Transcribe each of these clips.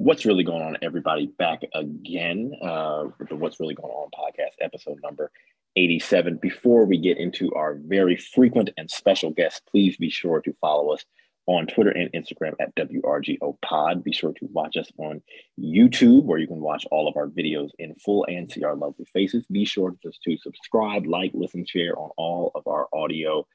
What's Really Going On, everybody, back again with What's Really Going On podcast, episode number 87. Before we get into our very frequent and special guests, please be sure to follow us on Twitter and Instagram at WRGO Pod. Be sure to watch us on YouTube, where you can watch all of our videos in full and see our lovely faces. Be sure just to subscribe, like, listen, share on all of our audio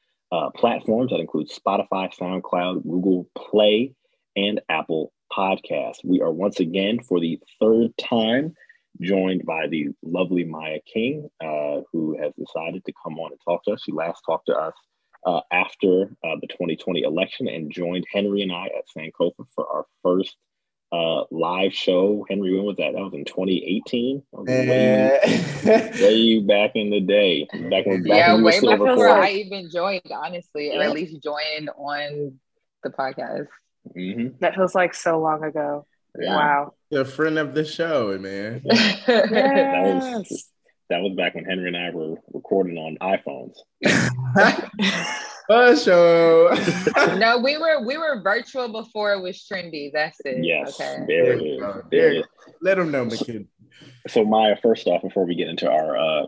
platforms. That includes Spotify, SoundCloud, Google Play, and Apple Podcasts. We are once again, for the third time, joined by the lovely Maya King, who has decided to come on and talk to us. She last talked to us after the 2020 election and joined Henry and I at Sankofa for our first live show. Henry, when was that? That was in 2018. Way back in the day. Back when we were still recording. I even joined, honestly, or at least joined on the podcast. Mm-hmm. That feels like so long ago. Yeah. Wow. You're a friend of the show, man. Yes. That was back when Henry and I were recording on iPhones. No, we were virtual before it was trendy. That's it. Yes, okay. There it is. Let them know, McKinney. So Maya, first off, before we get into our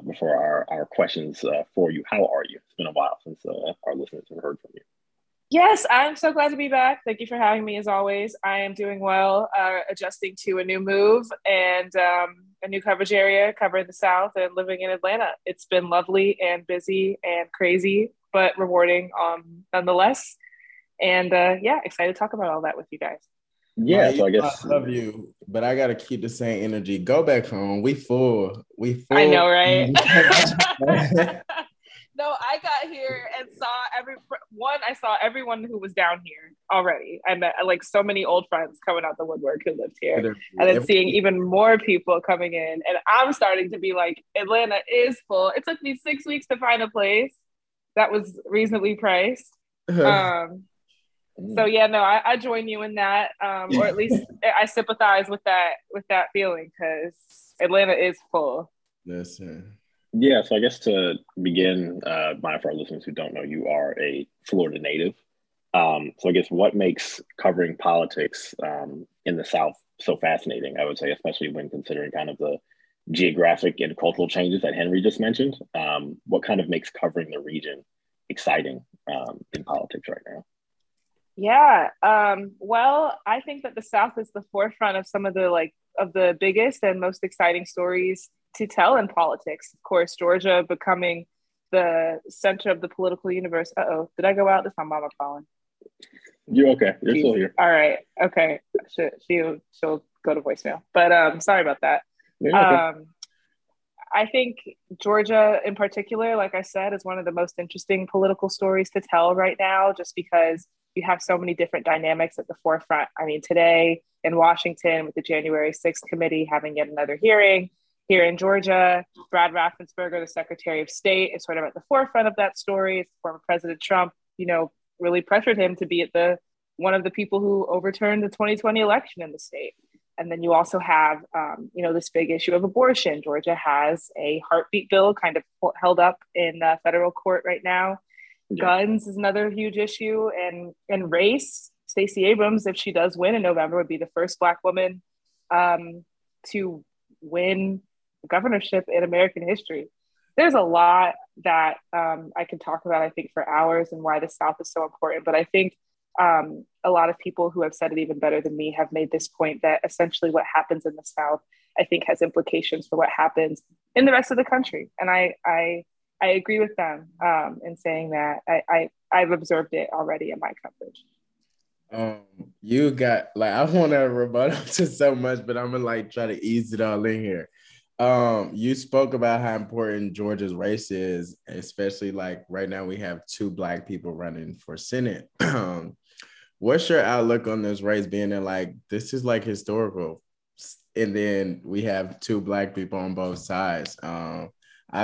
questions for you, how are you? It's been a while since our listeners have heard from you. Yes, I'm so glad to be back. Thank you for having me, as always. I am doing well, adjusting to a new move and a new coverage area, covering the South and living in Atlanta. It's been lovely and busy and crazy, but rewarding nonetheless. And excited to talk about all that with you guys. Yeah, so I guess I love you, but I gotta keep the same energy. Go back home. We full. I know, right? No, I got here and saw everyone who was down here already. I met like so many old friends coming out the woodwork who lived here. And then seeing even more people coming in. And I'm starting to be like, Atlanta is full. It took me 6 weeks to find a place that was reasonably priced. So yeah, no, I join you in that. Or at least I sympathize with that feeling, because Atlanta is full. Yes, sir. Yeah, so I guess to begin, Maya, for our listeners who don't know, you are a Florida native. So I guess what makes covering politics in the South so fascinating, I would say, especially when considering kind of the geographic and cultural changes that Henry just mentioned? What kind of makes covering the region exciting in politics right now? Yeah, well, I think that the South is the forefront of some of the biggest and most exciting stories to tell in politics. Of course, Georgia becoming the center of the political universe. Uh-oh, did I go out? That's my mama calling. You're okay. You're still here. All right. Okay. She'll go to voicemail. But sorry about that. Okay. I think Georgia in particular, like I said, is one of the most interesting political stories to tell right now, just because you have so many different dynamics at the forefront. I mean, today in Washington with the January 6th committee having yet another hearing. Here in Georgia, Brad Raffensperger, the Secretary of State, is sort of at the forefront of that story. Former President Trump, really pressured him to be at one of the people who overturned the 2020 election in the state. And then you also have, this big issue of abortion. Georgia has a heartbeat bill kind of held up in federal court right now. Yeah. Guns is another huge issue, and race. Stacey Abrams, if she does win in November, would be the first Black woman to win governorship in American history. There's a lot that I can talk about, I think, for hours, and why the South is so important. But I think a lot of people who have said it even better than me have made this point that essentially what happens in the South, I think, has implications for what happens in the rest of the country. And I agree with them in saying that. I've observed it already in my coverage. You got, I want to rebut up to so much, but I'm gonna try to ease it all in here. You spoke about how important Georgia's race is, especially right now we have two Black people running for Senate. What's your outlook on this race being in this is historical, and then we have two Black people on both sides? I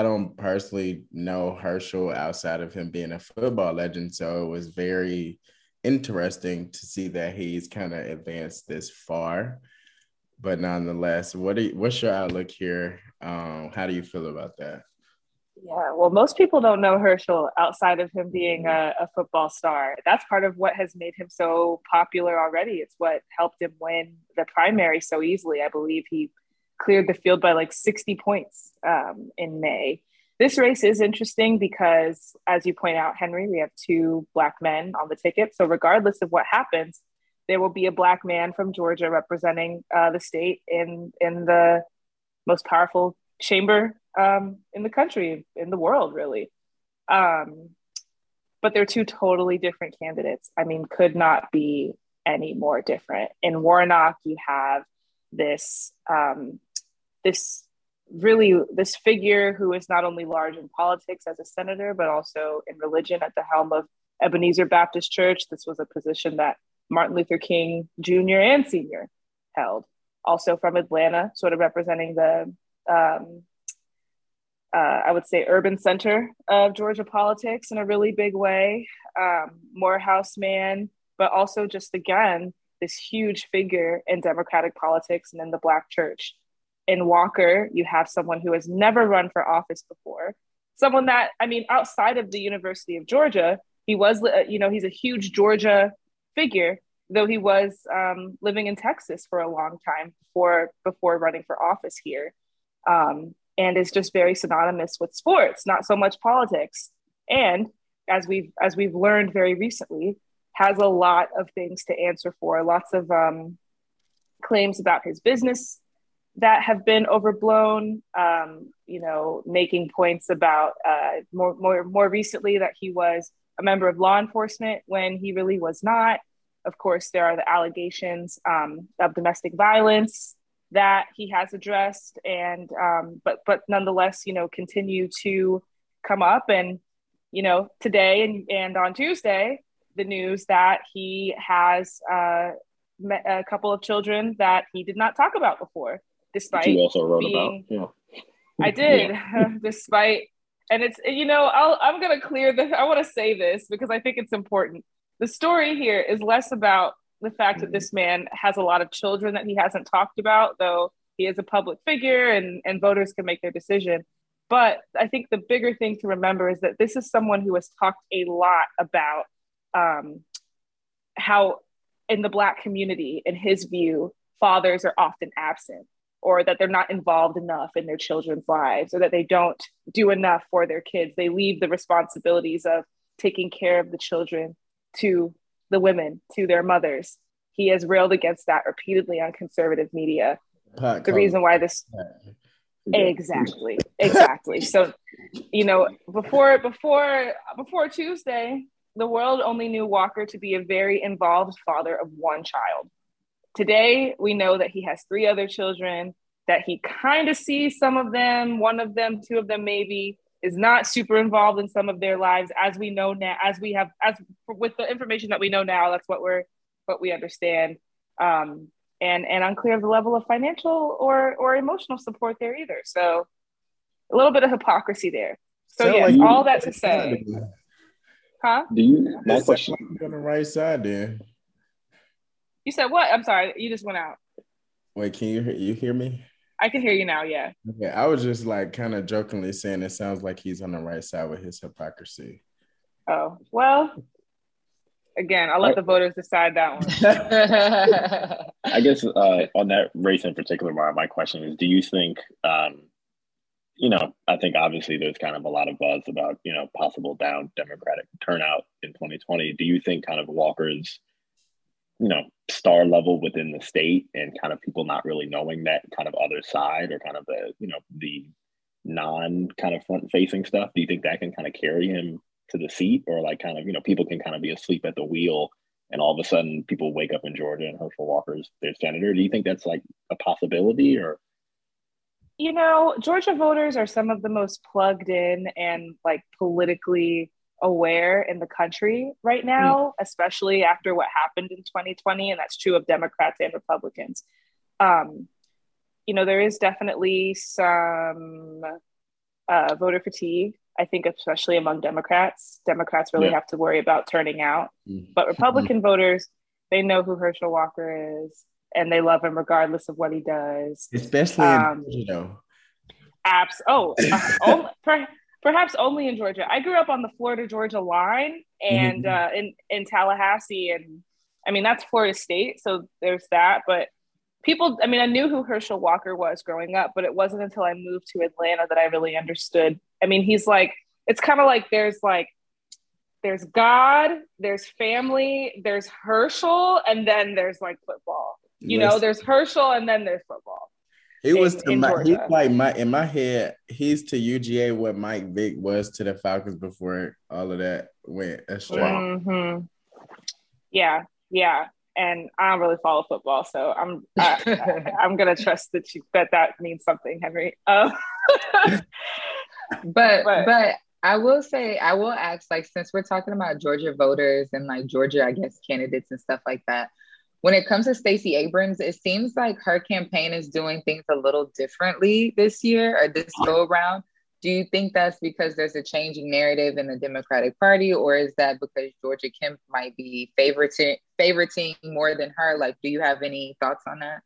don't personally know Herschel outside of him being a football legend, so it was very interesting to see that he's kind of advanced this far. But nonetheless, what's your outlook here? How do you feel about that? Yeah, well, most people don't know Herschel outside of him being a football star. That's part of what has made him so popular already. It's what helped him win the primary so easily. I believe he cleared the field by like 60 points in May. This race is interesting because, as you point out, Henry, we have two Black men on the ticket. So regardless of what happens, there will be a Black man from Georgia representing the state in the most powerful chamber in the country, in the world, really. But they're two totally different candidates. I mean, could not be any more different. In Warnock, you have this figure who is not only large in politics as a senator, but also in religion at the helm of Ebenezer Baptist Church. This was a position that Martin Luther King Jr. and Sr. held. Also from Atlanta, sort of representing the, I would say, urban center of Georgia politics in a really big way. Morehouse man, but also just, again, this huge figure in Democratic politics and in the Black church. In Walker, you have someone who has never run for office before. Someone that, I mean, outside of the University of Georgia, he was, he's a huge Georgia figure, though he was living in Texas for a long time before running for office here. And is just very synonymous with sports, not so much politics. And as we've learned very recently, has a lot of things to answer for, lots of claims about his business that have been overblown, making points about more recently that he was a member of law enforcement when he really was not. Of course, there are the allegations of domestic violence that he has addressed, and but nonetheless, continue to come up. And today and on Tuesday, the news that he has met a couple of children that he did not talk about before. Despite you also wrote about. Yeah. I did. Yeah. Despite, and it's, I'm going to clear this. I want to say this because I think it's important. The story here is less about the fact that this man has a lot of children that he hasn't talked about, though he is a public figure and voters can make their decision. But I think the bigger thing to remember is that this is someone who has talked a lot about how in the Black community, in his view, fathers are often absent, or that they're not involved enough in their children's lives, or that they don't do enough for their kids. They leave the responsibilities of taking care of the children to the women, to their mothers. He has railed against that repeatedly on conservative media. Pat, the reason why this... Yeah. Exactly. So, before Tuesday, the world only knew Walker to be a very involved father of one child. Today, we know that he has three other children, that he kind of sees some of them, one of them, two of them maybe, is not super involved in some of their lives, as we know now, with the information that we know now, that's what we understand, and unclear of the level of financial or emotional support there either. So a little bit of hypocrisy there. So yes, all that to say, huh? Do you? My question. On the right side, then. You said what? I'm sorry, you just went out. Wait, can you hear me? I can hear you now, yeah. Okay, I was just kind of jokingly saying it sounds like he's on the right side with his hypocrisy. Oh, well, again, I'll let the voters decide that one. I guess on that race in particular, my question is, do you think, I think obviously there's kind of a lot of buzz about, possible down Democratic turnout in 2020. Do you think kind of Walker's star level within the state and kind of people not really knowing that kind of other side or kind of the, the non kind of front facing stuff, do you think that can kind of carry him to the seat, or people can kind of be asleep at the wheel and all of a sudden people wake up in Georgia and Herschel Walker's their senator? Do you think that's a possibility? Or? Georgia voters are some of the most plugged in and politically aware in the country right now, especially after what happened in 2020, and that's true of Democrats and Republicans. There is definitely some voter fatigue, I think, especially among Democrats. Democrats really have to worry about turning out, but Republican voters, they know who Herschel Walker is, and they love him regardless of what he does. Especially, in, perhaps only in Georgia. I grew up on the Florida Georgia line and in Tallahassee, and I mean that's Florida State, so there's that. But people, I mean, I knew who Herschel Walker was growing up, but it wasn't until I moved to Atlanta that I really understood. I mean, he's like, it's kind of like there's God, there's family, there's Herschel, and then there's like football. You know, there's Herschel, and then there's football. He was to my, he's like my, in my head, he's to UGA what Mike Vick was to the Falcons before all of that went astray. Mm-hmm. Yeah, yeah, and I don't really follow football, so I'm gonna trust that you that means something, Henry. But I will say, I will ask, like, since we're talking about Georgia voters and like Georgia, I guess, candidates and stuff like that. When it comes to Stacey Abrams, it seems like her campaign is doing things a little differently this year or this go around. Do you think that's because there's a changing narrative in the Democratic Party, or is that because Georgia Kemp might be favoriting more than her? Like, do you have any thoughts on that?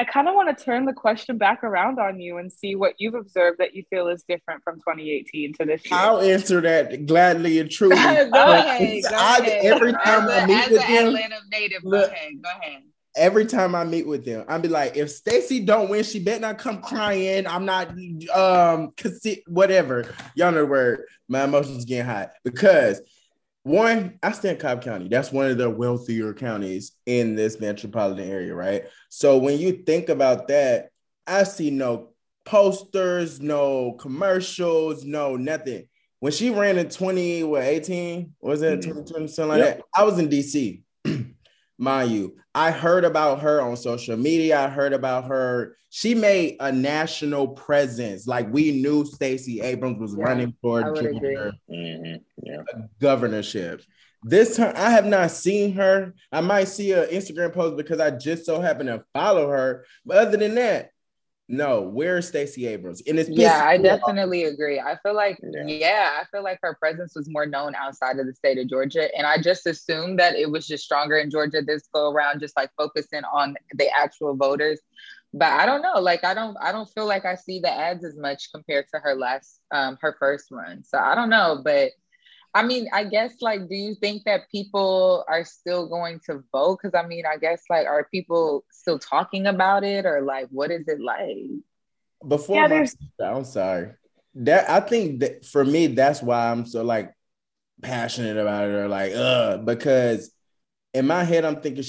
I kind of want to turn the question back around on you and see what you've observed that you feel is different from 2018 to this year. I'll answer that gladly and truly. Go ahead. Every time I meet with them, Atlanta native, go ahead. Every time I meet with them, I'll be like, if Stacey don't win, she better not come crying. I'm not, whatever. Y'all know the word. My emotions getting hot because. One, I stand Cobb County. That's one of the wealthier counties in this metropolitan area, right? So when you think about that, I see no posters, no commercials, no nothing. When she ran in 2018? Was it 2020, something like that? I was in DC, mind you. I heard about her on social media. I heard about her. She made a national presence. Like, we knew Stacey Abrams was running for governorship. This time, I have not seen her. I might see an Instagram post because I just so happen to follow her. But other than that, no, where's Stacey Abrams? And it's I definitely agree. I feel like, I feel like her presence was more known outside of the state of Georgia. And I just assumed that it was just stronger in Georgia this go around, just like focusing on the actual voters. But I don't know. Like, I don't feel like I see the ads as much compared to her last, her first run. So I don't know. But I mean, I guess, like, do you think that people are still going to vote? Because, I mean, I guess, like, are people still talking about it? Or, like, what is it like? I'm sorry. I think that, for me, that's why I'm so, like, passionate about it. Or, like, because in my head, I'm thinking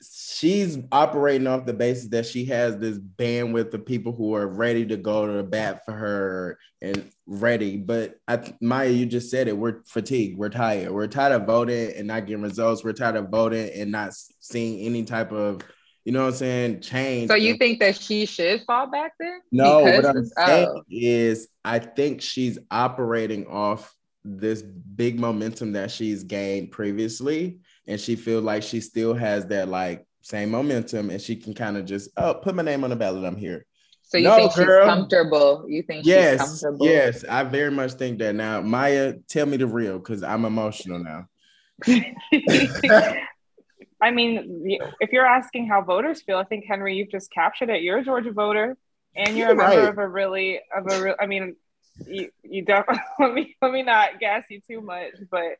she's operating off the basis that she has this bandwidth of people who are ready to go to the bat for her and ready. But Maya, you just said it. We're fatigued. We're tired. We're tired of voting and not getting results. We're tired of voting and not seeing any type of, you know what I'm saying, change. So you think that she should fall back then? No, what I'm saying is I think she's operating off this big momentum that she's gained previously. And she feels like she still has that, like, same momentum, and she can kind of just, put my name on the ballot, I'm here. So she's comfortable? You think she's comfortable? Yes, I very much think that. Now, Maya, tell me the real, because I'm emotional now. I mean, if you're asking how voters feel, I think, Henry, you've just captured it. You're a Georgia voter, and you're a member of a really, I mean, you don't, let me not gas you too much, but,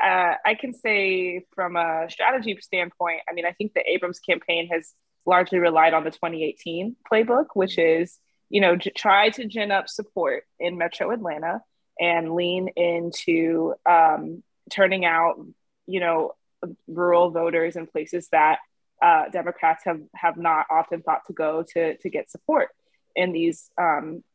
I can say from a strategy standpoint, I mean, I think the Abrams campaign has largely relied on the 2018 playbook, which is, you know, try to gin up support in Metro Atlanta and lean into turning out, you know, rural voters in places that Democrats have not often thought to go to get support in these,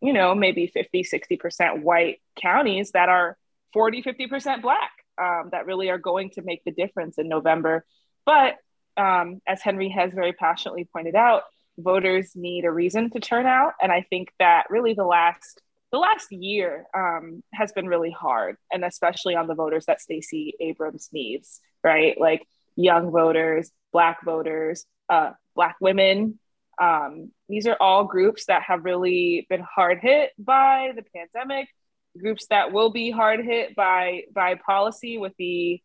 you know, maybe 50, 60% white counties that are 40, 50% Black. That really are going to make the difference in November. But as Henry has very passionately pointed out, voters need a reason to turn out. And I think that really the last year has been really hard, and especially on the voters that Stacey Abrams needs, right? Like young voters, Black women. These are all groups that have really been hard hit by the pandemic, groups that will be hard hit by policy with the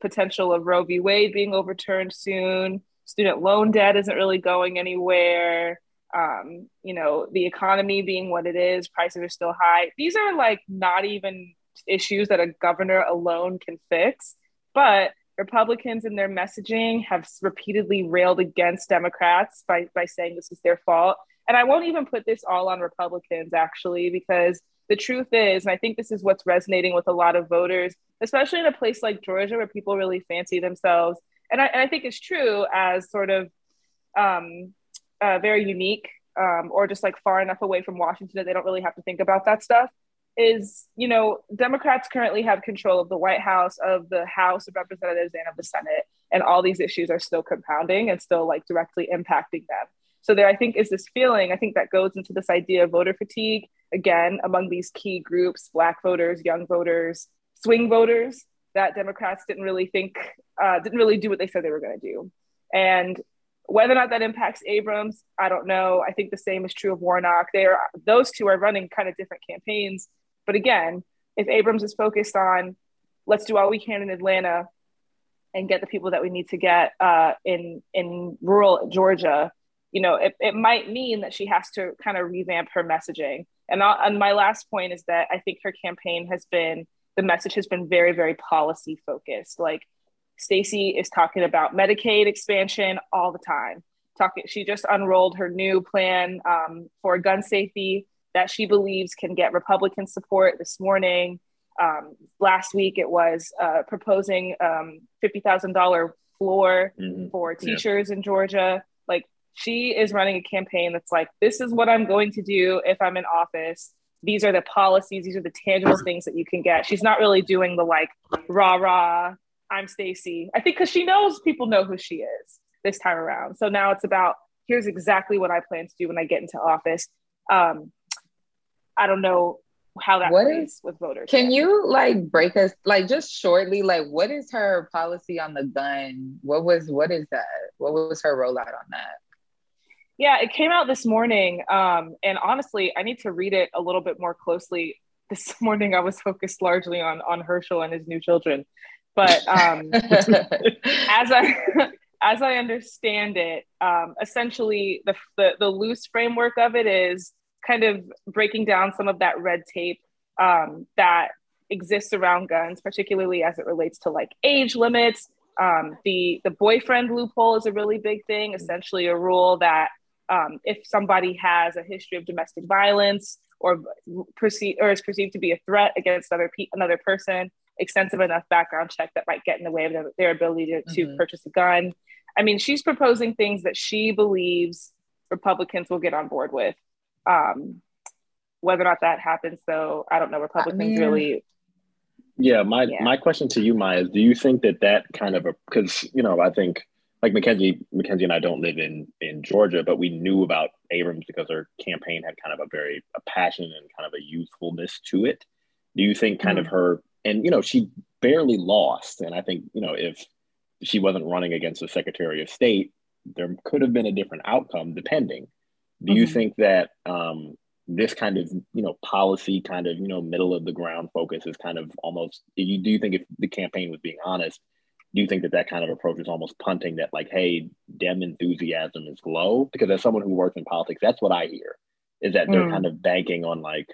potential of Roe v. Wade being overturned soon. Student loan debt isn't really going anywhere. the economy being what it is, prices are still high. These are like not even issues that a governor alone can fix. But Republicans in their messaging have repeatedly railed against Democrats by saying this is their fault. And I won't even put this all on Republicans, actually, because the truth is, and I think this is what's resonating with a lot of voters, especially in a place like Georgia where people really fancy themselves. And I think it's true as sort of very unique or just like far enough away from Washington that they don't really have to think about that stuff. Is, you know, Democrats currently have control of the White House, of the House of Representatives, and of the Senate, and all these issues are still compounding and still like directly impacting them. So there, I think, is this feeling, I think that goes into this idea of voter fatigue, again, among these key groups, Black voters, young voters, swing voters, that Democrats didn't really do what they said they were going to do. And whether or not that impacts Abrams, I don't know. I think the same is true of Warnock. Those two are running kind of different campaigns. But again, if Abrams is focused on, let's do all we can in Atlanta and get the people that we need to get in rural Georgia, you know, it might mean that she has to kind of revamp her messaging. And my last point is that I think her campaign the message has been very, very policy focused. Like Stacey is talking about Medicaid expansion all the time. She just unrolled her new plan for gun safety that she believes can get Republican support this morning. Last week, it was proposing $50,000 floor for teachers in Georgia. Like, she is running a campaign that's like, this is what I'm going to do if I'm in office. These are the policies. These are the tangible things that you can get. She's not really doing the like, rah, rah, I'm Stacey. I think because she knows people know who she is this time around. So now it's about, here's exactly what I plan to do when I get into office. I don't know how that plays with voters. Can you like break us, like just shortly, like what is her policy on the gun? What is that? What was her rollout on that? Yeah, it came out this morning. And honestly, I need to read it a little bit more closely. This morning, I was focused largely on Herschel and his new children. But as I understand it, essentially the loose framework of it is kind of breaking down some of that red tape that exists around guns, particularly as it relates to like age limits. The boyfriend loophole is a really big thing, essentially a rule that if somebody has a history of domestic violence or is perceived to be a threat against another person, extensive enough background check that might get in the way of their ability to purchase a gun. I mean, she's proposing things that she believes Republicans will get on board with. Whether or not that happens, though, I don't know. Republicans really. Yeah, my question to you, Maya, is do you think that kind of because you know I think like Mackenzie and I don't live in Georgia, but we knew about Abrams because her campaign had kind of a passion and kind of a youthfulness to it. Do you think kind of her, and you know she barely lost, and I think you know if she wasn't running against the Secretary of State, there could have been a different outcome depending. Do you think that this kind of, you know, policy kind of, you know, middle of the ground focus is kind of almost, do you think if the campaign was being honest, do you think that kind of approach is almost punting that like, hey, Dem enthusiasm is low? Because as someone who works in politics, that's what I hear, is that they're kind of banking on like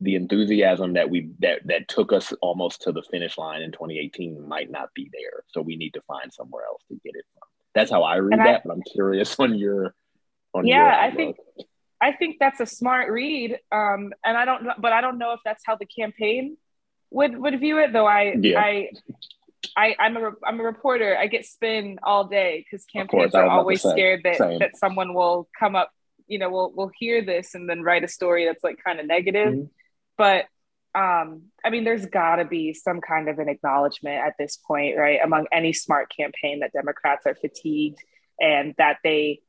the enthusiasm that took us almost to the finish line in 2018 might not be there. So we need to find somewhere else to get it from. That's how I read that, but I'm curious on your... Yeah, I think that's a smart read, and I don't know if that's how the campaign would view it. Though I'm a reporter. I get spin all day because campaigns are always scared that someone will come up. You know, will hear this and then write a story that's like kind of negative. But I mean, there's got to be some kind of an acknowledgement at this point, right, among any smart campaign that Democrats are fatigued and that they.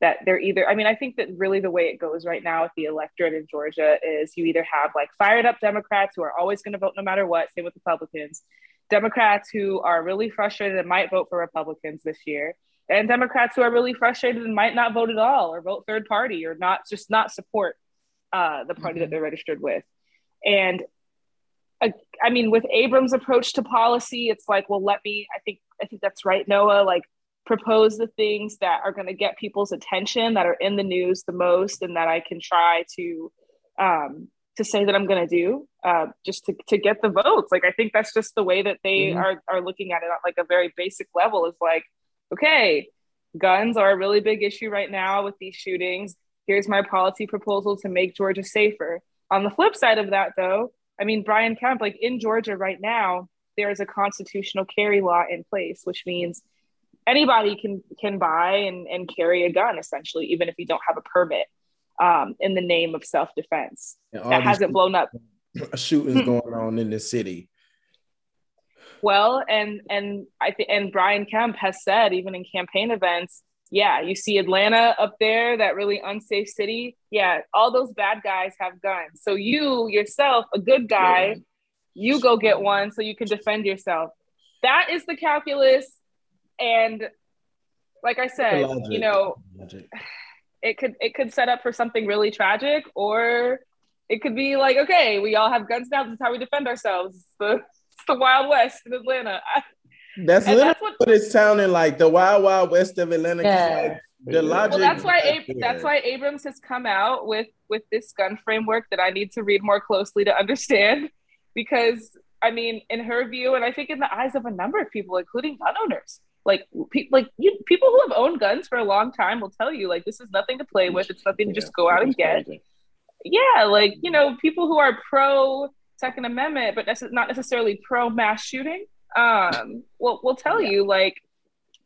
That they're either, I mean, I think that really the way it goes right now with the electorate in Georgia is you either have like fired up Democrats who are always going to vote no matter what, same with Republicans, Democrats who are really frustrated and might vote for Republicans this year, and Democrats who are really frustrated and might not vote at all or vote third party or not support the party that they're registered with. And I mean, with Abrams' approach to policy, it's like, well, I think that's right, Noah, like, propose the things that are going to get people's attention, that are in the news the most, and that I can try to say that I'm going to do, just to get the votes. Like, I think that's just the way that they are looking at it at like a very basic level. Is like, okay, guns are a really big issue right now with these shootings. Here's my policy proposal to make Georgia safer. On the flip side of that, though, I mean, Brian Kemp, like in Georgia right now, there is a constitutional carry law in place, which means anybody can buy and carry a gun, essentially, even if you don't have a permit, in the name of self-defense. That hasn't blown up. Shootings going on in the city. Well, and I think, and Brian Kemp has said, even in campaign events, yeah, you see Atlanta up there, that really unsafe city. Yeah, all those bad guys have guns. So you yourself, a good guy, you go get one so you can defend yourself. That is the calculus. And like I said, you know, it could set up for something really tragic, or it could be like, okay, we all have guns now. This is how we defend ourselves. It's the Wild West in Atlanta. That's what it's sounding like, the Wild Wild West of Atlanta. Yeah. The logic. Well, that's why Abrams has come out with this gun framework that I need to read more closely to understand, because I mean, in her view, and I think in the eyes of a number of people, including gun owners, people who have owned guns for a long time will tell you, like, this is nothing to play with. It's nothing to just go out and get. Yeah, like, you know, people who are pro Second Amendment, but not necessarily pro mass shooting, will tell you, like,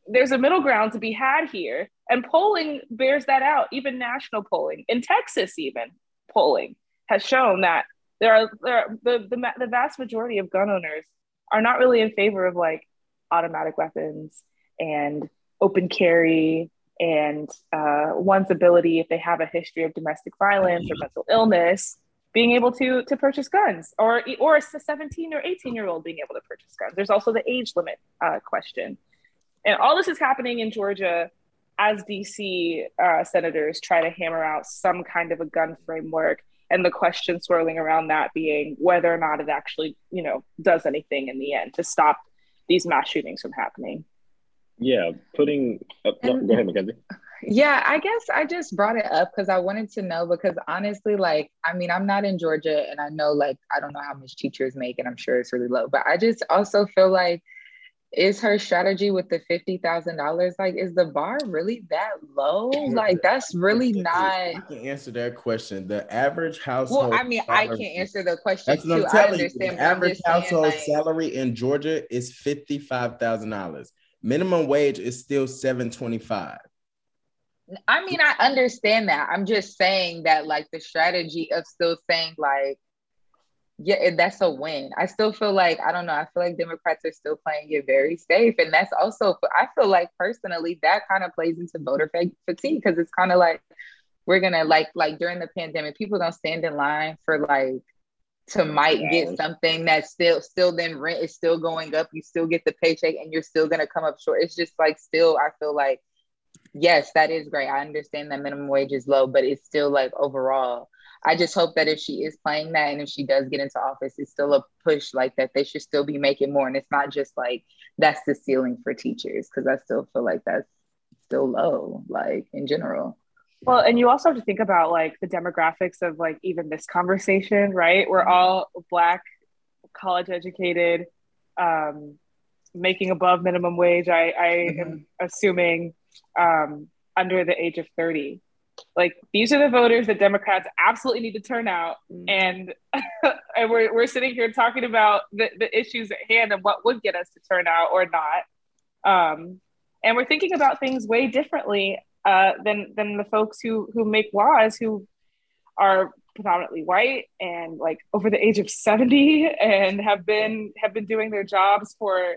there's a middle ground to be had here. And polling bears that out. Even national polling in Texas, even polling has shown that the vast majority of gun owners are not really in favor of like automatic weapons and open carry and one's ability, if they have a history of domestic violence or mental illness, being able to purchase guns, or a 17 or 18-year-old being able to purchase guns. There's also the age limit question. And all this is happening in Georgia as DC senators try to hammer out some kind of a gun framework, and the question swirling around that being whether or not it actually, you know, does anything in the end to stop these mass shootings from happening. Yeah, go ahead, Mackenzie. Yeah, I guess I just brought it up because I wanted to know, because honestly, like, I mean, I'm not in Georgia, and I know, like, I don't know how much teachers make, and I'm sure it's really low, but I just also feel like, is her strategy with the $50,000, like, is the bar really that low? Like, that's really not. I can answer that question. The average household. Well, I mean, I can answer the question. That's what I'm telling you. The average household salary in Georgia is $55,000. Minimum wage is still $7.25. I mean, I understand that. I'm just saying that, like, the strategy of still saying, like, yeah, that's a win. I still feel like, I don't know, I feel like Democrats are still playing it very safe. And that's also, I feel like personally, that kind of plays into voter fatigue, because it's kind of like, we're going to like during the pandemic, people are going to stand in line for like, to might get something that's still then rent is still going up. You still get the paycheck and you're still going to come up short. It's just like, still, I feel like, yes, that is great. I understand that minimum wage is low, but it's still like overall, I just hope that if she is playing that, and if she does get into office, it's still a push like that. They should still be making more. And it's not just like, that's the ceiling for teachers, because I still feel like that's still low, like in general. Well, and you also have to think about like the demographics of like even this conversation, right? We're all Black, college educated, making above minimum wage. I am assuming under the age of 30. Like, these are the voters that Democrats absolutely need to turn out. And we're sitting here talking about the issues at hand and what would get us to turn out or not. And we're thinking about things way differently than the folks who make laws, who are predominantly white and like over the age of 70 and have been doing their jobs for,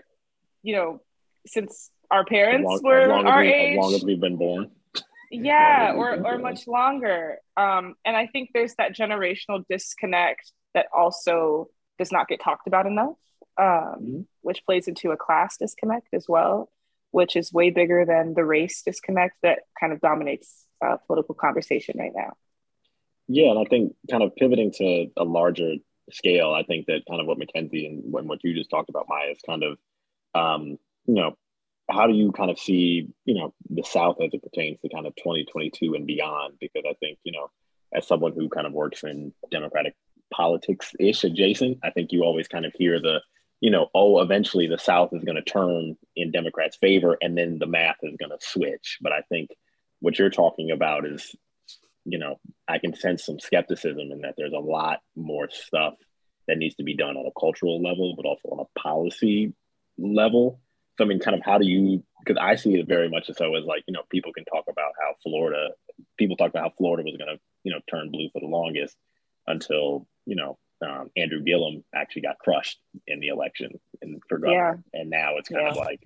you know, since our parents were our age. As long as we've been born. Yeah, or much longer. And I think there's that generational disconnect that also does not get talked about enough, which plays into a class disconnect as well, which is way bigger than the race disconnect that kind of dominates political conversation right now. Yeah, and I think kind of pivoting to a larger scale, I think that kind of what Mackenzie and what you just talked about, Maya, is kind of, you know, how do you kind of see, you know, the South as it pertains to kind of 2022 and beyond? Because I think, you know, as someone who kind of works in Democratic politics-ish adjacent, I think you always kind of hear the, you know, oh, eventually the South is going to turn in Democrats' favor and then the math is going to switch. But I think what you're talking about is, you know, I can sense some skepticism in that there's a lot more stuff that needs to be done on a cultural level, but also on a policy level. So, I mean, kind of how do you, because I see it very much so as like, you know, people can talk about how Florida, people talk about how Florida was going to, you know, turn blue for the longest until, you know, Andrew Gillum actually got crushed in the election and for governor. Yeah. And now it's kind of like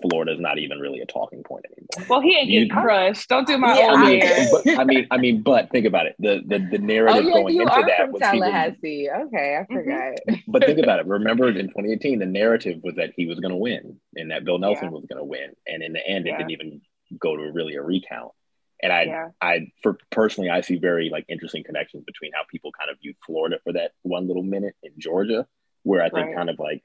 Florida's not even really a talking point anymore. Well, he ain't getting crushed. Don't do my old man. But think about it. The narrative going into that was Tallahassee. He was, okay, I forgot. But think about it. Remember in 2018, the narrative was that he was going to win and that Bill Nelson was going to win. And in the end, it didn't even go to really a recount. And I see very like interesting connections between how people kind of view Florida for that one little minute in Georgia, where I think kind of like,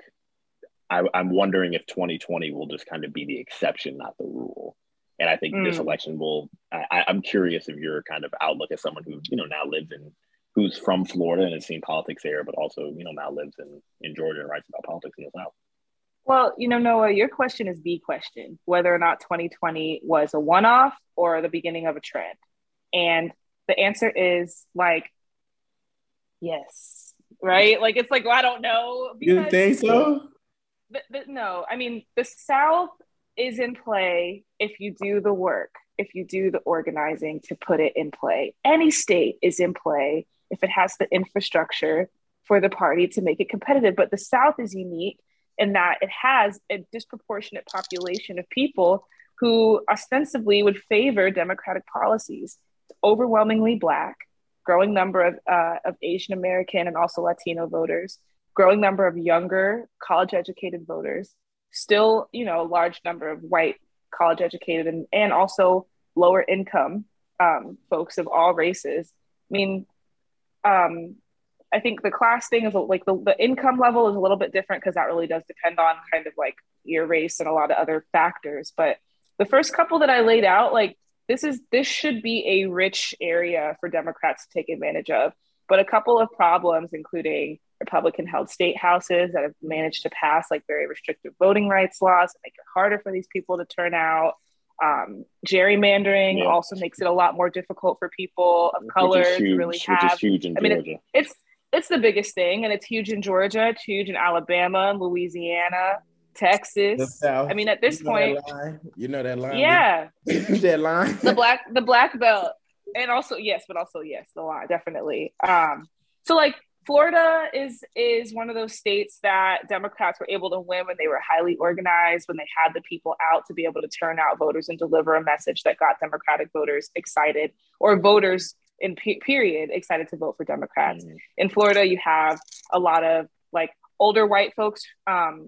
I'm wondering if 2020 will just kind of be the exception, not the rule. And I think this election will, I'm curious of your kind of outlook as someone who, you know, now lives in, who's from Florida and has seen politics there, but also, you know, now lives in Georgia and writes about politics in the South. Well, you know, Noah, your question is the question, whether or not 2020 was a one-off or the beginning of a trend. And the answer is like, yes, right? Like, it's like, well, I don't know. You think so? No, I mean, the South is in play if you do the work, if you do the organizing to put it in play. Any state is in play if it has the infrastructure for the party to make it competitive. But the South is unique in that it has a disproportionate population of people who ostensibly would favor Democratic policies. It's overwhelmingly Black, growing number of Asian American and also Latino voters, growing number of younger college-educated voters, still, you know, a large number of white college-educated and also lower income folks of all races. I mean, I think the class thing is like the income level is a little bit different because that really does depend on kind of like your race and a lot of other factors. But the first couple that I laid out, like this should be a rich area for Democrats to take advantage of. But a couple of problems, including Republican-held state houses that have managed to pass like very restrictive voting rights laws that make it harder for these people to turn out. Gerrymandering also makes it a lot more difficult for people of color to really have. Which is huge in Georgia. I mean, it's the biggest thing, and it's huge in Georgia. It's huge in Alabama, Louisiana, Texas. The South. I mean, at this point, you know that line. Yeah, that line. The black belt, and also the line, definitely. So like Florida is one of those states that Democrats were able to win when they were highly organized, when they had the people out to be able to turn out voters and deliver a message that got Democratic voters excited, or voters in period excited to vote for Democrats. Mm-hmm. In Florida, you have a lot of like older white folks,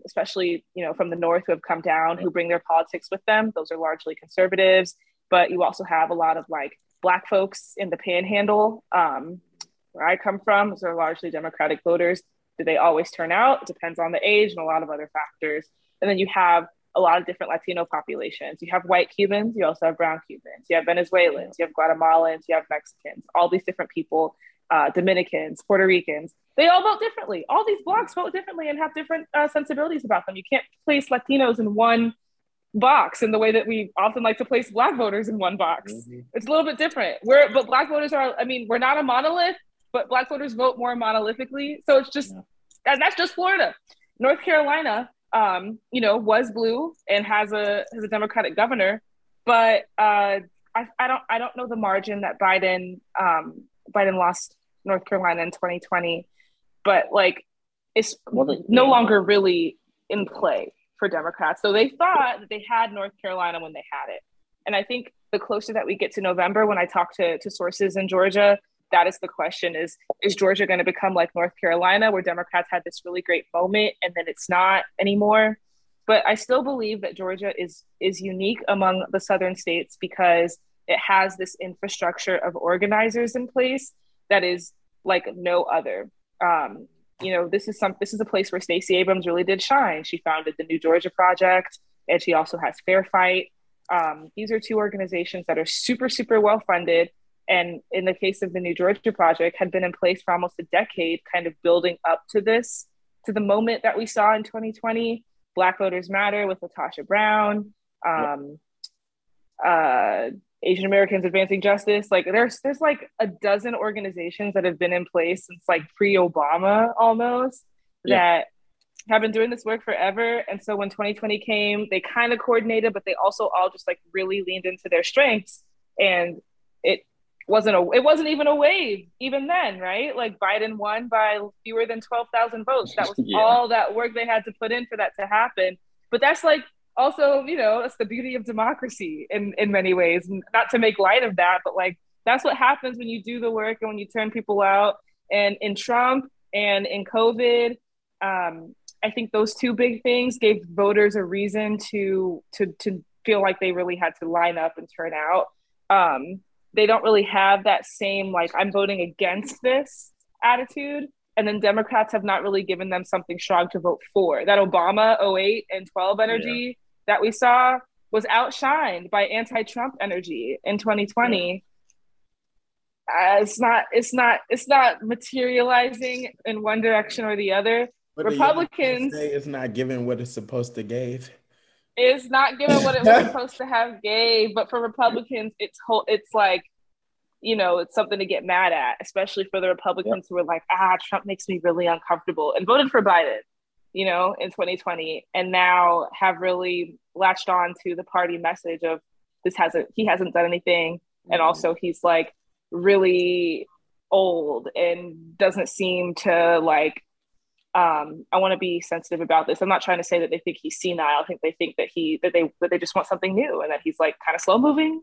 especially, you know, from the North who have come down, who bring their politics with them. Those are largely conservatives, but you also have a lot of like Black folks in the Panhandle, where I come from. Those are largely Democratic voters. Do they always turn out? It depends on the age and a lot of other factors. And then you have a lot of different Latino populations. You have white Cubans, you also have brown Cubans, you have Venezuelans, you have Guatemalans, you have Mexicans, all these different people, Dominicans, Puerto Ricans. They all vote differently. All these blocks vote differently and have different sensibilities about them. You can't place Latinos in one box in the way that we often like to place Black voters in one box. Mm-hmm. It's a little bit different. But Black voters are, I mean, we're not a monolith, but Black voters vote more monolithically. So it's just, that's just Florida. North Carolina, you know, was blue and has a Democratic governor, but I don't know the margin that Biden lost North Carolina in 2020, but like it's no longer really in play for Democrats. So they thought that they had North Carolina when they had it, and I think the closer that we get to November, when I talk to sources in Georgia, that is the question: is Georgia going to become like North Carolina, where Democrats had this really great moment and then it's not anymore? But I still believe that Georgia is unique among the Southern states because it has this infrastructure of organizers in place that is like no other. You know, this is a place where Stacey Abrams really did shine. She founded the New Georgia Project. and she also has Fair Fight. These are two organizations that are super, super well funded. And in the case of the New Georgia Project, had been in place for almost a decade, kind of building up to this, to the moment that we saw in 2020. Black Voters Matter with Latasha Brown, Asian Americans Advancing Justice. Like there's like a dozen organizations that have been in place since like pre-Obama almost that have been doing this work forever. And so when 2020 came, they kind of coordinated, but they also all just like really leaned into their strengths. And it wasn't even a wave even then, right? Like Biden won by fewer than 12,000 votes. That was all that work they had to put in for that to happen. But that's like also, you know, that's the beauty of democracy in many ways. Not to make light of that, but like that's what happens when you do the work and when you turn people out. And in Trump and in COVID, I think those two big things gave voters a reason to feel like they really had to line up and turn out. They don't really have that same, like, I'm voting against this attitude. And then Democrats have not really given them something strong to vote for. That Obama 08 and 12 energy that we saw was outshined by anti-Trump energy in 2020. It's not materializing in one direction or the other. But Republicans is not giving what it's supposed to give. It's not given what it was supposed to have gave, but for Republicans, it's like, you know, it's something to get mad at, especially for the Republicans who were like, Trump makes me really uncomfortable, and voted for Biden, you know, in 2020, and now have really latched on to the party message of he hasn't done anything, and also he's like really old and doesn't seem to like. I want to be sensitive about this. I'm not trying to say that they think he's senile. I think they think that they just want something new, and that he's like kind of slow moving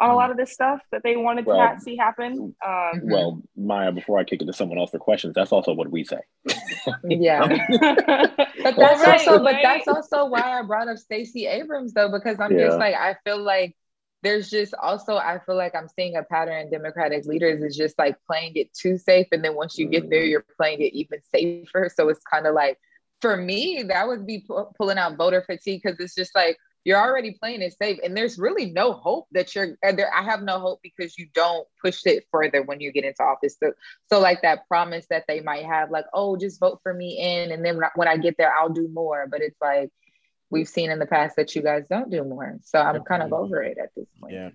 on a lot of this stuff that they wanted to not see happen. Well, Maya, before I kick it to someone else for questions, that's also what we say. But that's also why I brought up Stacey Abrams though, because I'm just like, I feel like there's just also, I feel like I'm seeing a pattern in Democratic leaders is just like playing it too safe. And then once you get there, you're playing it even safer. So it's kind of like, for me, that would be pulling out voter fatigue, because it's just like, you're already playing it safe. And there's really no hope that you're there. I have no hope because you don't push it further when you get into office. So like that promise that they might have like, oh, just vote for me in. And then when I get there, I'll do more. But it's like, we've seen in the past that you guys don't do more. So I'm kind of over it at this point. Yeah.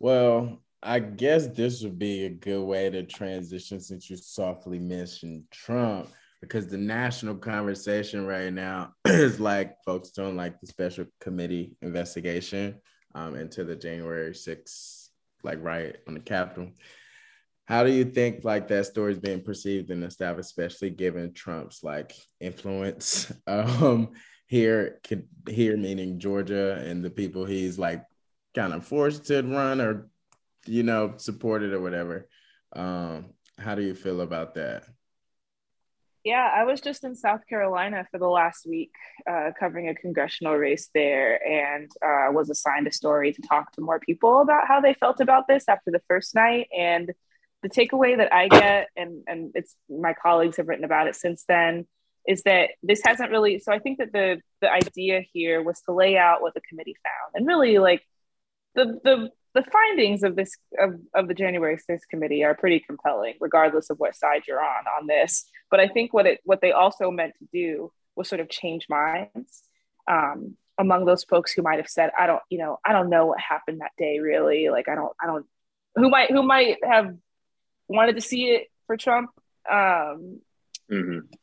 Well, I guess this would be a good way to transition, since you softly mentioned Trump, because the national conversation right now is like folks don't like the special committee investigation into the January 6th, like riot on the Capitol. How do you think like that story is being perceived in the South, especially given Trump's like influence here, meaning Georgia and the people he's like kind of forced to run or, you know, supported or whatever. How do you feel about that? Yeah, I was just in South Carolina for the last week covering a congressional race there, and was assigned a story to talk to more people about how they felt about this after the first night. And the takeaway that I get, and it's my colleagues have written about it since then, is that this hasn't really, so I think that the idea here was to lay out what the committee found, and really like the findings of this of the January 6th committee are pretty compelling, regardless of what side you're on this. But I think what they also meant to do was sort of change minds among those folks who might have said, I don't know what happened that day really. Like I don't who might have wanted to see it for Trump.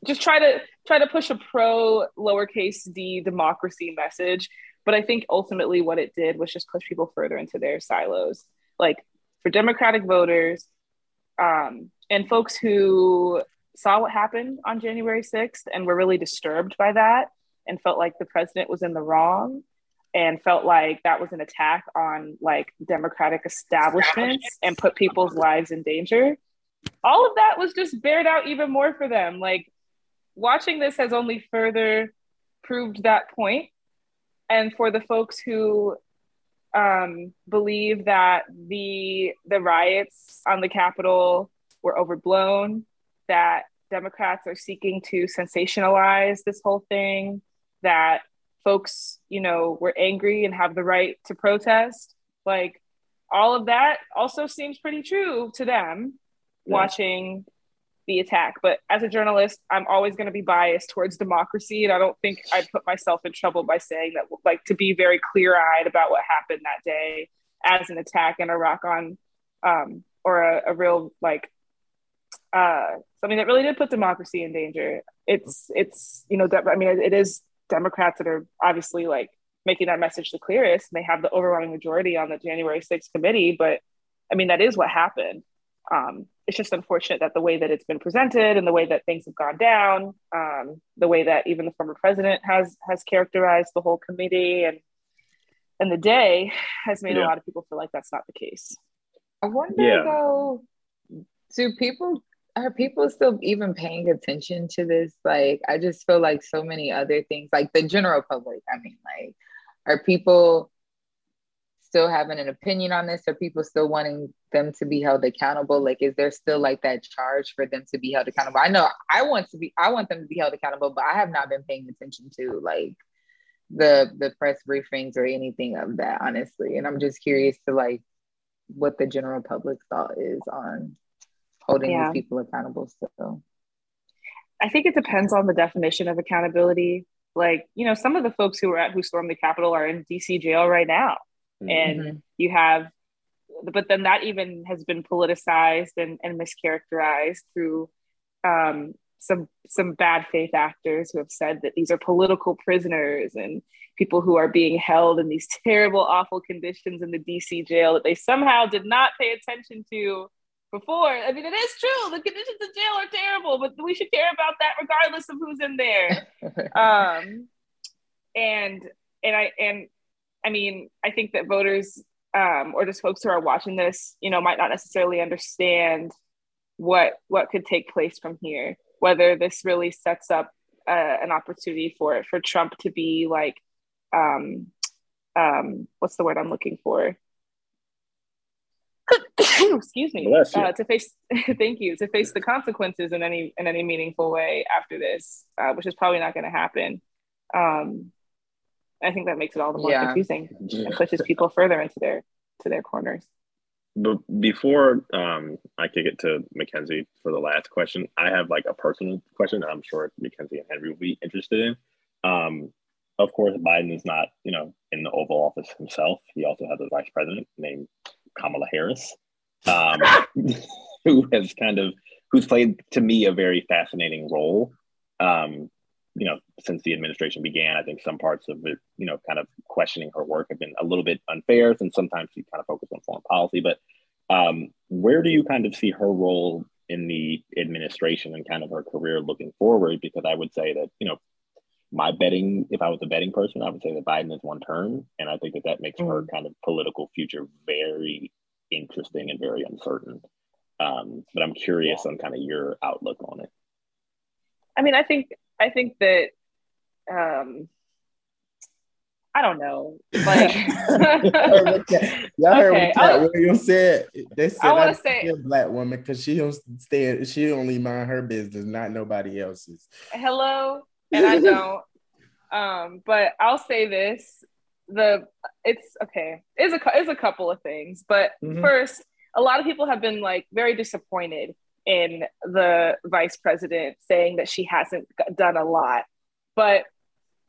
Just try to push a pro lowercase d democracy message. But I think ultimately what it did was just push people further into their silos. Like for Democratic voters and folks who saw what happened on January 6th and were really disturbed by that and felt like the president was in the wrong and felt like that was an attack on like democratic establishments and put people's lives in danger. All of that was just bared out even more for them. Like watching this has only further proved that point. And for the folks who believe that the riots on the Capitol were overblown, that Democrats are seeking to sensationalize this whole thing, that folks, you know, were angry and have the right to protest. Like, all of that also seems pretty true to them watching the attack. But as a journalist, I'm always going to be biased towards democracy. And I don't think I put myself in trouble by saying that, like, to be very clear-eyed about what happened that day as an attack in Iraq on, or a real, like, something that really did put democracy in danger. It's, you know, I mean, it is Democrats that are obviously, like, making that message the clearest. They have the overwhelming majority on the January 6th committee, but I mean, that is what happened. It's just unfortunate that the way that it's been presented and the way that things have gone down, the way that even the former president has characterized the whole committee and the day has made a lot of people feel like that's not the case. I wonder though, are people still even paying attention to this? Like, I just feel like so many other things, like the general public, I mean, like, are people still having an opinion on this? Are people still wanting them to be held accountable? Like, is there still, like, that charge for them to be held accountable? I know I want them to be held accountable, but I have not been paying attention to, like, the press briefings or anything of that, honestly. And I'm just curious to, like, what the general public's thought is on holding these people accountable still. I think it depends on the definition of accountability. Like, you know, some of the folks who stormed the Capitol are in DC jail right now. Mm-hmm. And you have, but then that even has been politicized and mischaracterized through some bad faith actors who have said that these are political prisoners and people who are being held in these terrible, awful conditions in the DC jail that they somehow did not pay attention to before. I mean, it is true. The conditions in jail are terrible, but we should care about that regardless of who's in there. I mean, I think that voters or just folks who are watching this, you know, might not necessarily understand what could take place from here, whether this really sets up an opportunity for Trump to be like, what's the word I'm looking for? Excuse me. To face the consequences in any meaningful way after this, which is probably not going to happen. I think that makes it all the more confusing and pushes people further into their corners. But before I kick it to Mackenzie for the last question, I have, like, a personal question that I'm sure Mackenzie and Henry will be interested in. Of course, Biden is not, you know, in the Oval Office himself. He also has a vice president named Kamala Harris, who's played, to me, a very fascinating role. You know, since the administration began, I think some parts of it, you know, kind of questioning her work have been a little bit unfair, and sometimes she kind of focused on foreign policy. But where do you kind of see her role in the administration and kind of her career looking forward? Because I would say that, you know, my betting, if I was a betting person, I would say that Biden is one term, and I think that makes her kind of political future very interesting and very uncertain. But I'm curious on kind of your outlook on it. I mean, I think that, I don't know. Like, y'all heard what William said. They said, I want to say, a black woman, because she only mind her business, not nobody else's. Hello, and I don't. But I'll say this: it's a couple of things. But first, a lot of people have been, like, very disappointed in the vice president, saying that she hasn't done a lot. But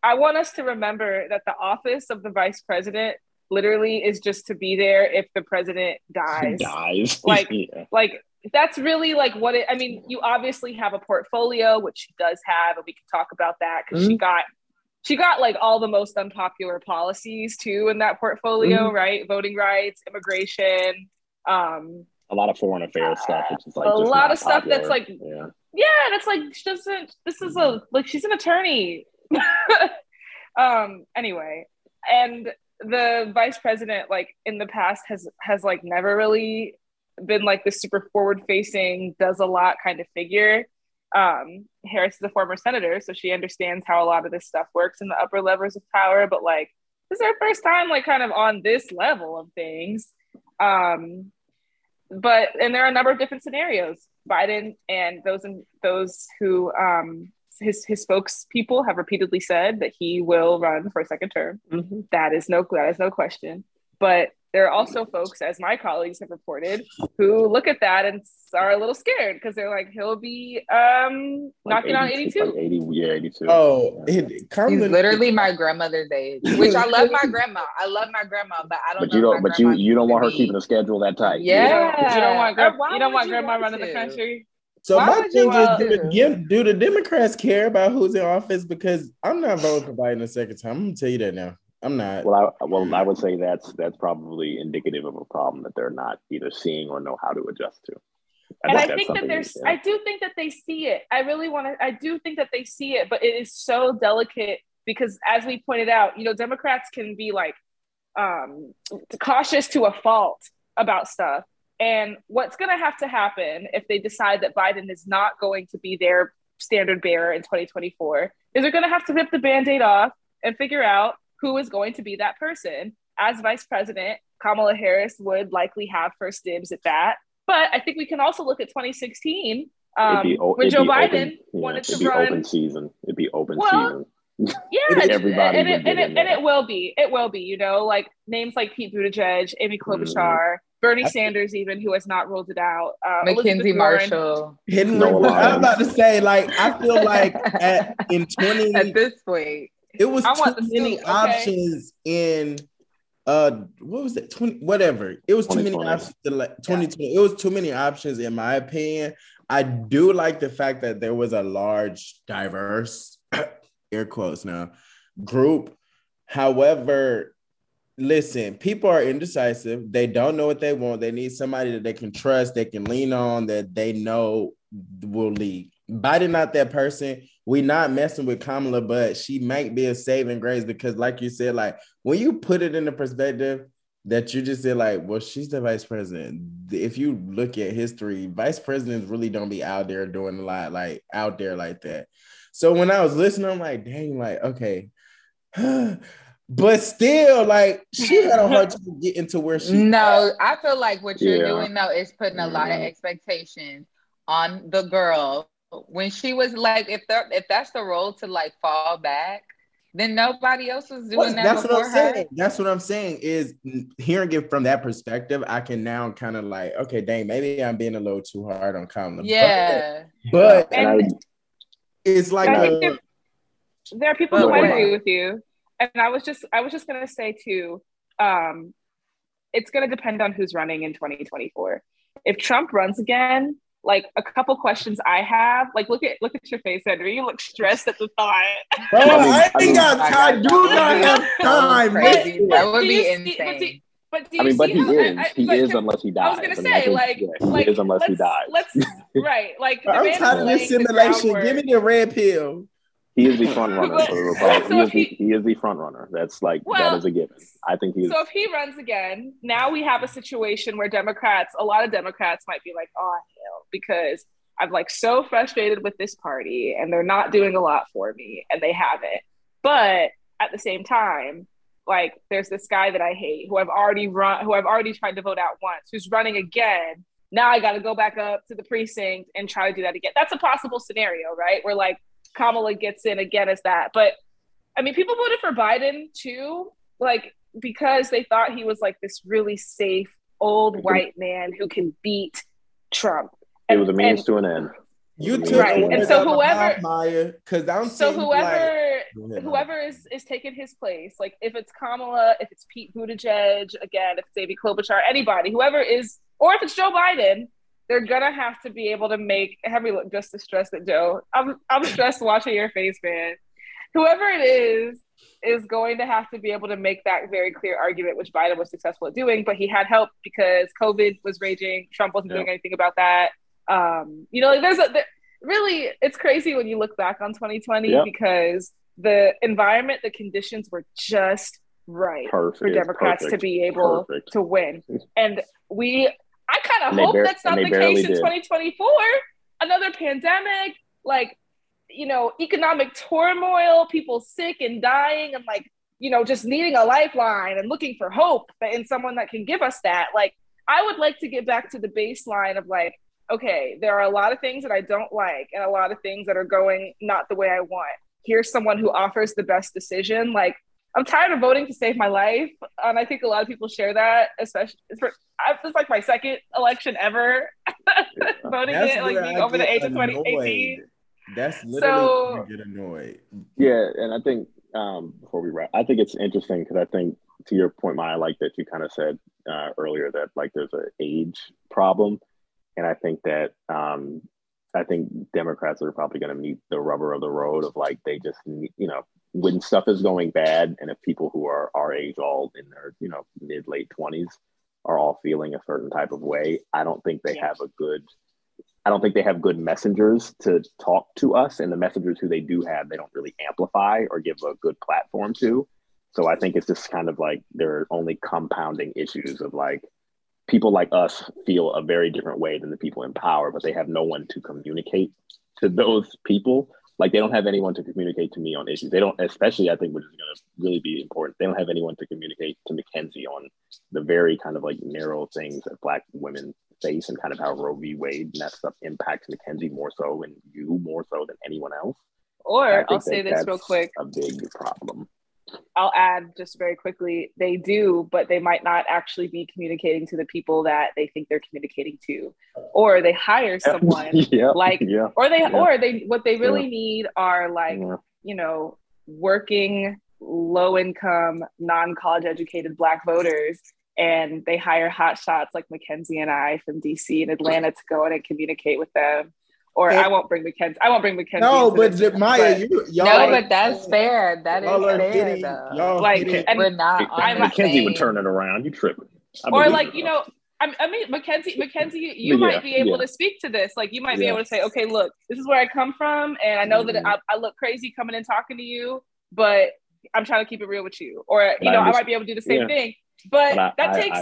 I want us to remember that the office of the vice president literally is just to be there if the president dies. Like that's really, like, what it, I mean, you obviously have a portfolio, which she does have, and we can talk about that, because she got like all the most unpopular policies too in that portfolio, right? Voting rights, immigration, a lot of foreign affairs stuff, which is, like, a lot of stuff popular. That's like, that's like, she doesn't. This is a, like, she's an attorney. Anyway, and the vice president, like, in the past has like never really been, like, the super forward facing, does a lot kind of figure. Harris is a former senator, so she understands how a lot of this stuff works in the upper levels of power. But, like, this is her first time, like, kind of on this level of things. But there are a number of different scenarios Biden and those who his spokespeople have repeatedly said that he will run for a second term. Mm-hmm. That is no question. But there are also folks, as my colleagues have reported, who look at that and are a little scared because they're like, he'll be like knocking 82, on 82. Like 80, yeah, 82. Oh, yeah. He's literally my grandmother's age, which I love my grandma. But I don't. But you know don't. But you don't want her keeping a schedule that tight. Yeah. You don't want. You don't want grandma running the country. So my thing is, do the Democrats care about who's in office? Because I'm not voting for Biden a second time. I'm gonna tell you that now. I'm not. Well, I would say that's probably indicative of a problem that they're not either seeing or know how to adjust to. I do think that they see it. I do think that they see it, but it is so delicate because, as we pointed out, you know, Democrats can be like cautious to a fault about stuff. And what's going to happen if they decide that Biden is not going to be their standard bearer in 2024 is they're going to have to rip the Band-Aid off and figure out who is going to be that person. As vice president, Kamala Harris would likely have first dibs at that. But I think we can also look at 2016 when Joe Biden wanted to run. It'd be open season. Yeah, everybody it will be. You know, like names like Pete Buttigieg, Amy Klobuchar, Bernie Sanders, even who has not ruled it out, Mackenzie Marshall. I was about to say, like, I feel like at this point. It was too many options in, what was it? 20, whatever. It was too many options. Like 2020. It was too many options, in my opinion. I do like the fact that there was a large, diverse, air quotes now, group. However, listen, people are indecisive. They don't know what they want. They need somebody that they can trust, they can lean on, that they know will lead. Biden not that person. We not messing with Kamala, but she might be a saving grace because, like you said, like when you put it in the perspective that you just said, like, well, she's the vice president. If you look at history, vice presidents really don't be out there doing a lot, like out there like that. So when I was listening, I'm like, dang, like, okay. But still, like, she had a hard time getting to where she was. I feel like what you're doing, though, is putting a lot of expectations on the girl. When she was like, if that's the role to like fall back, then nobody else was doing that before her. That's what I'm saying is hearing it from that perspective, I can now kind of like, okay, dang, maybe I'm being a little too hard on Kamala. Yeah. But it's like there are people who might agree with you. And I was just going to say too, it's going to depend on who's running in 2024. If Trump runs again, like a couple questions I have, like look at your face, Henry. You look stressed at the thought. Bro, I do not have time. That would be insane. But he is unless he dies. I was gonna say, he is unless he dies. I'm tired of this simulation. Give me the red pill. He is the front runner for the Republicans. He is the front runner. That's like that is a given. I think he is. So if he runs again, now we have a situation where a lot of Democrats might be like, oh hell, because I'm like so frustrated with this party and they're not doing a lot for me and they haven't. But at the same time, like there's this guy that I hate who I've already tried to vote out once, who's running again. Now I got to go back up to the precinct and try to do that again. That's a possible scenario, right? Where like Kamala gets in again as that. But I mean, people voted for Biden too, like because they thought he was like this really safe old white man who can beat Trump. It was a means to an end. You too, right? And so whoever is taking his place, like if it's Kamala, if it's Pete Buttigieg again, if it's Amy Klobuchar, anybody, whoever is, or if it's Joe Biden. They're gonna have to be able to make. Henry look just as stressed at Joe. I'm stressed watching your face, man. Whoever it is going to have to be able to make that very clear argument, which Biden was successful at doing, but he had help because COVID was raging. Trump wasn't doing anything about that. You know, like really, it's crazy when you look back on 2020 because the environment, the conditions were just right for Democrats to be able to win, and I kind of hope that's not the case in 2024. Another pandemic, like, you know, economic turmoil, people sick and dying and like, you know, just needing a lifeline and looking for hope in someone that can give us that. Like, I would like to get back to the baseline of like, okay, there are a lot of things that I don't like and a lot of things that are going not the way I want. Here's someone who offers the best decision. Like, I'm tired of voting to save my life. And I think a lot of people share that, especially for, this is like my second election ever. Voting it, like being over the age of 18. That's literally when you get annoyed. Yeah, and I think, before we wrap, I think it's interesting because I think, to your point, Maya, like that you kind of said earlier that like there's an age problem. And I think that, I think Democrats are probably going to meet the rubber of the road of like, they just, you know, when stuff is going bad and if people who are our age, all in their, you know, mid late 20s are all feeling a certain type of way, I don't think they have a good, I don't think they have good messengers to talk to us, and the messengers who they do have, they don't really amplify or give a good platform to. So I think it's just kind of like, they're only compounding issues of like, people like us feel a very different way than the people in power, but they have no one to communicate to those people. Like, they don't have anyone to communicate to me on issues. They don't, especially I think, which is going to really be important, they don't have anyone to communicate to Mackenzie on the very kind of like narrow things that Black women face and kind of how Roe v. Wade and that stuff impacts Mackenzie more so, and you more so than anyone else. Or I'll say this real quick. A big problem. I'll add just very quickly, they do, but they might not actually be communicating to the people that they think they're communicating to, or they hire someone what they really need are like, you know, working low income, non-college educated Black voters. And they hire hotshots like Mackenzie and I from DC and Atlanta to go in and communicate with them. Or I won't bring Mackenzie. No, but Maya, y'all. No, but that's fair. That is fair, though. Like, and we're not. Mackenzie would turn it around. You tripping? Or like, you know, I mean, Mackenzie, you might be able to speak to this. Like, you might be able to say, okay, look, this is where I come from, and I know that I look crazy coming and talking to you, but I'm trying to keep it real with you. Or you know, I might be able to do the same thing, but that takes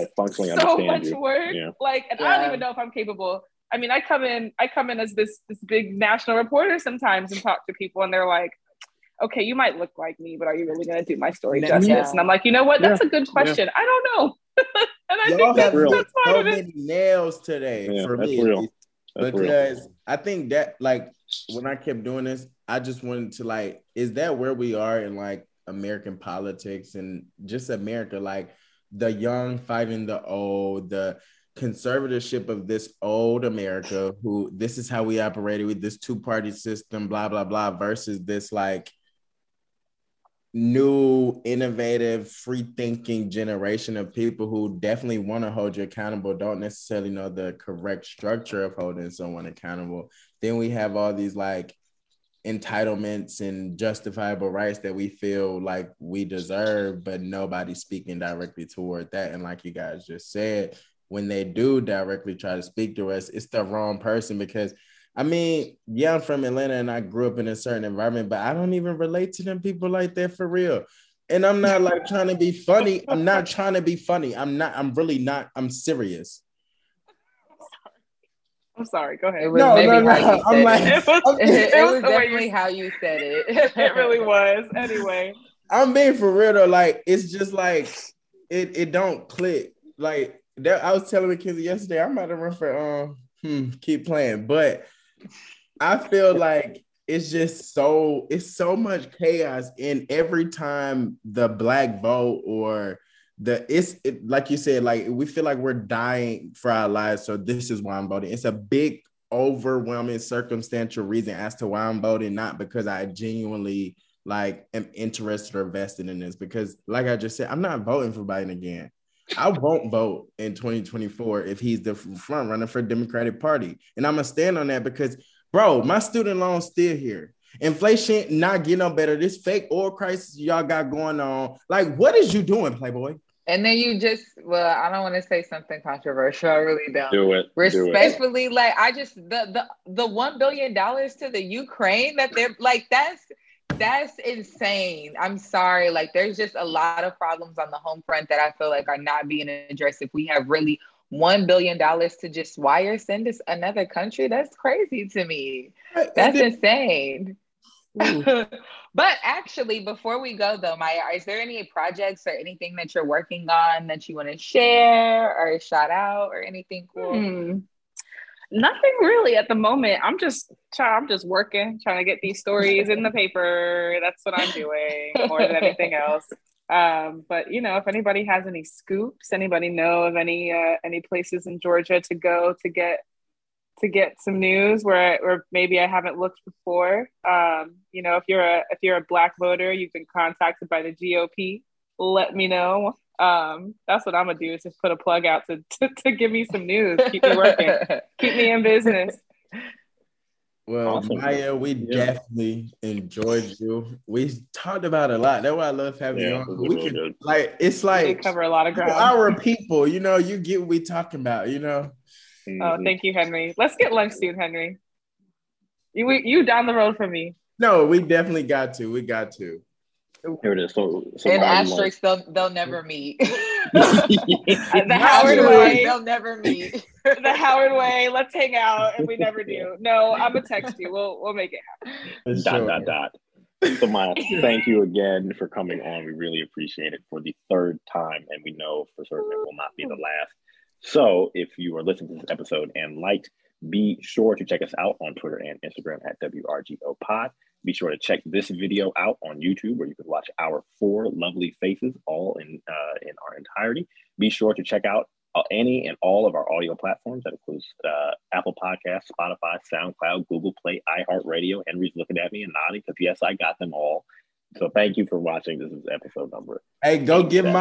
so much work. Like, and I don't even know if I'm capable. I mean, I come in as this big national reporter sometimes and talk to people, and they're like, okay, you might look like me, but are you really going to do my story justice? Yeah. And I'm like, you know what? That's a good question. Yeah. I don't know. And I think that's part of it. So many nails today for me. Because I think that, like, when I kept doing this, I just wanted to, like, is that where we are in, like, American politics and just America? Like, the young fighting the old, the conservatorship of this old America, who this is how we operated with this two-party system, blah, blah, blah, versus this like new, innovative, free-thinking generation of people who definitely want to hold you accountable, don't necessarily know the correct structure of holding someone accountable. Then we have all these like entitlements and justifiable rights that we feel like we deserve, but nobody's speaking directly toward that. And like you guys just said, when they do directly try to speak to us, it's the wrong person. Because I mean, yeah, I'm from Atlanta and I grew up in a certain environment, but I don't even relate to them people like that for real. And I'm not like trying to be funny. I'm not trying to be funny. I'm really not. I'm serious. I'm sorry. Go ahead. It was definitely how you said it. It really was. Anyway, I'm being for real though. Like, it's just like, it don't click. Like, I was telling McKenzie yesterday, I'm about to run for keep playing, but I feel like it's just it's so much chaos. And every time the Black vote or like you said, like we feel like we're dying for our lives. So this is why I'm voting. It's a big, overwhelming, circumstantial reason as to why I'm voting, not because I genuinely like am interested or vested in this. Because like I just said, I'm not voting for Biden again. I won't vote in 2024 if he's the front runner for Democratic Party. And I'm going to stand on that because, bro, my student loan's still here. Inflation not getting no better. This fake oil crisis y'all got going on. Like, what is you doing, Playboy? And then you just, well, I don't want to say something controversial. I really don't. Do it. Respectfully, do it. Like, I just, the $1 billion to the Ukraine that they're, like, that's insane. I'm sorry. Like, there's just a lot of problems on the home front that I feel like are not being addressed. If we have really $1 billion to just wire send us another country, that's crazy to me. That's insane. But actually, before we go though, Maya, is there any projects or anything that you're working on that you want to share or shout out or anything cool? Nothing really at the moment. I'm just working, trying to get these stories in the paper. That's what I'm doing more than anything else. But you know, if anybody has any scoops, anybody know of any places in Georgia to go to get some news where maybe I haven't looked before. You know, if you're a Black voter, you've been contacted by the GOP. Let me know. That's what I'm gonna do, is just put a plug out to give me some news. Keep me working. Keep me in business. Well, awesome. Maya, we definitely enjoyed you. We talked about a lot. That's why I love having you on. We really could, like, it's like we cover a lot of ground. Our people, you know, you get what we talking about, you know. Oh, thank you, Henry. Let's get lunch soon, Henry. You down the road from me. No, we definitely got to. We got to. Here it is. So and asterisks, they'll never meet. The Howard way. They'll never meet. The Howard way. Let's hang out, and we never do. No, I'm gonna text you. We'll make it happen. Sure. So Maya, thank you again for coming on. We really appreciate it for the third time, and we know for certain it will not be the last. So if you are listening to this episode and liked, be sure to check us out on Twitter and Instagram at WRGO Pod. Be sure to check this video out on YouTube, where you can watch our four lovely faces all in our entirety. Be sure to check out any and all of our audio platforms. That includes Apple Podcasts, Spotify, SoundCloud, Google Play, iHeartRadio. Henry's looking at me and nodding because yes, I got them all. So thank you for watching. This is episode number. Hey, go give my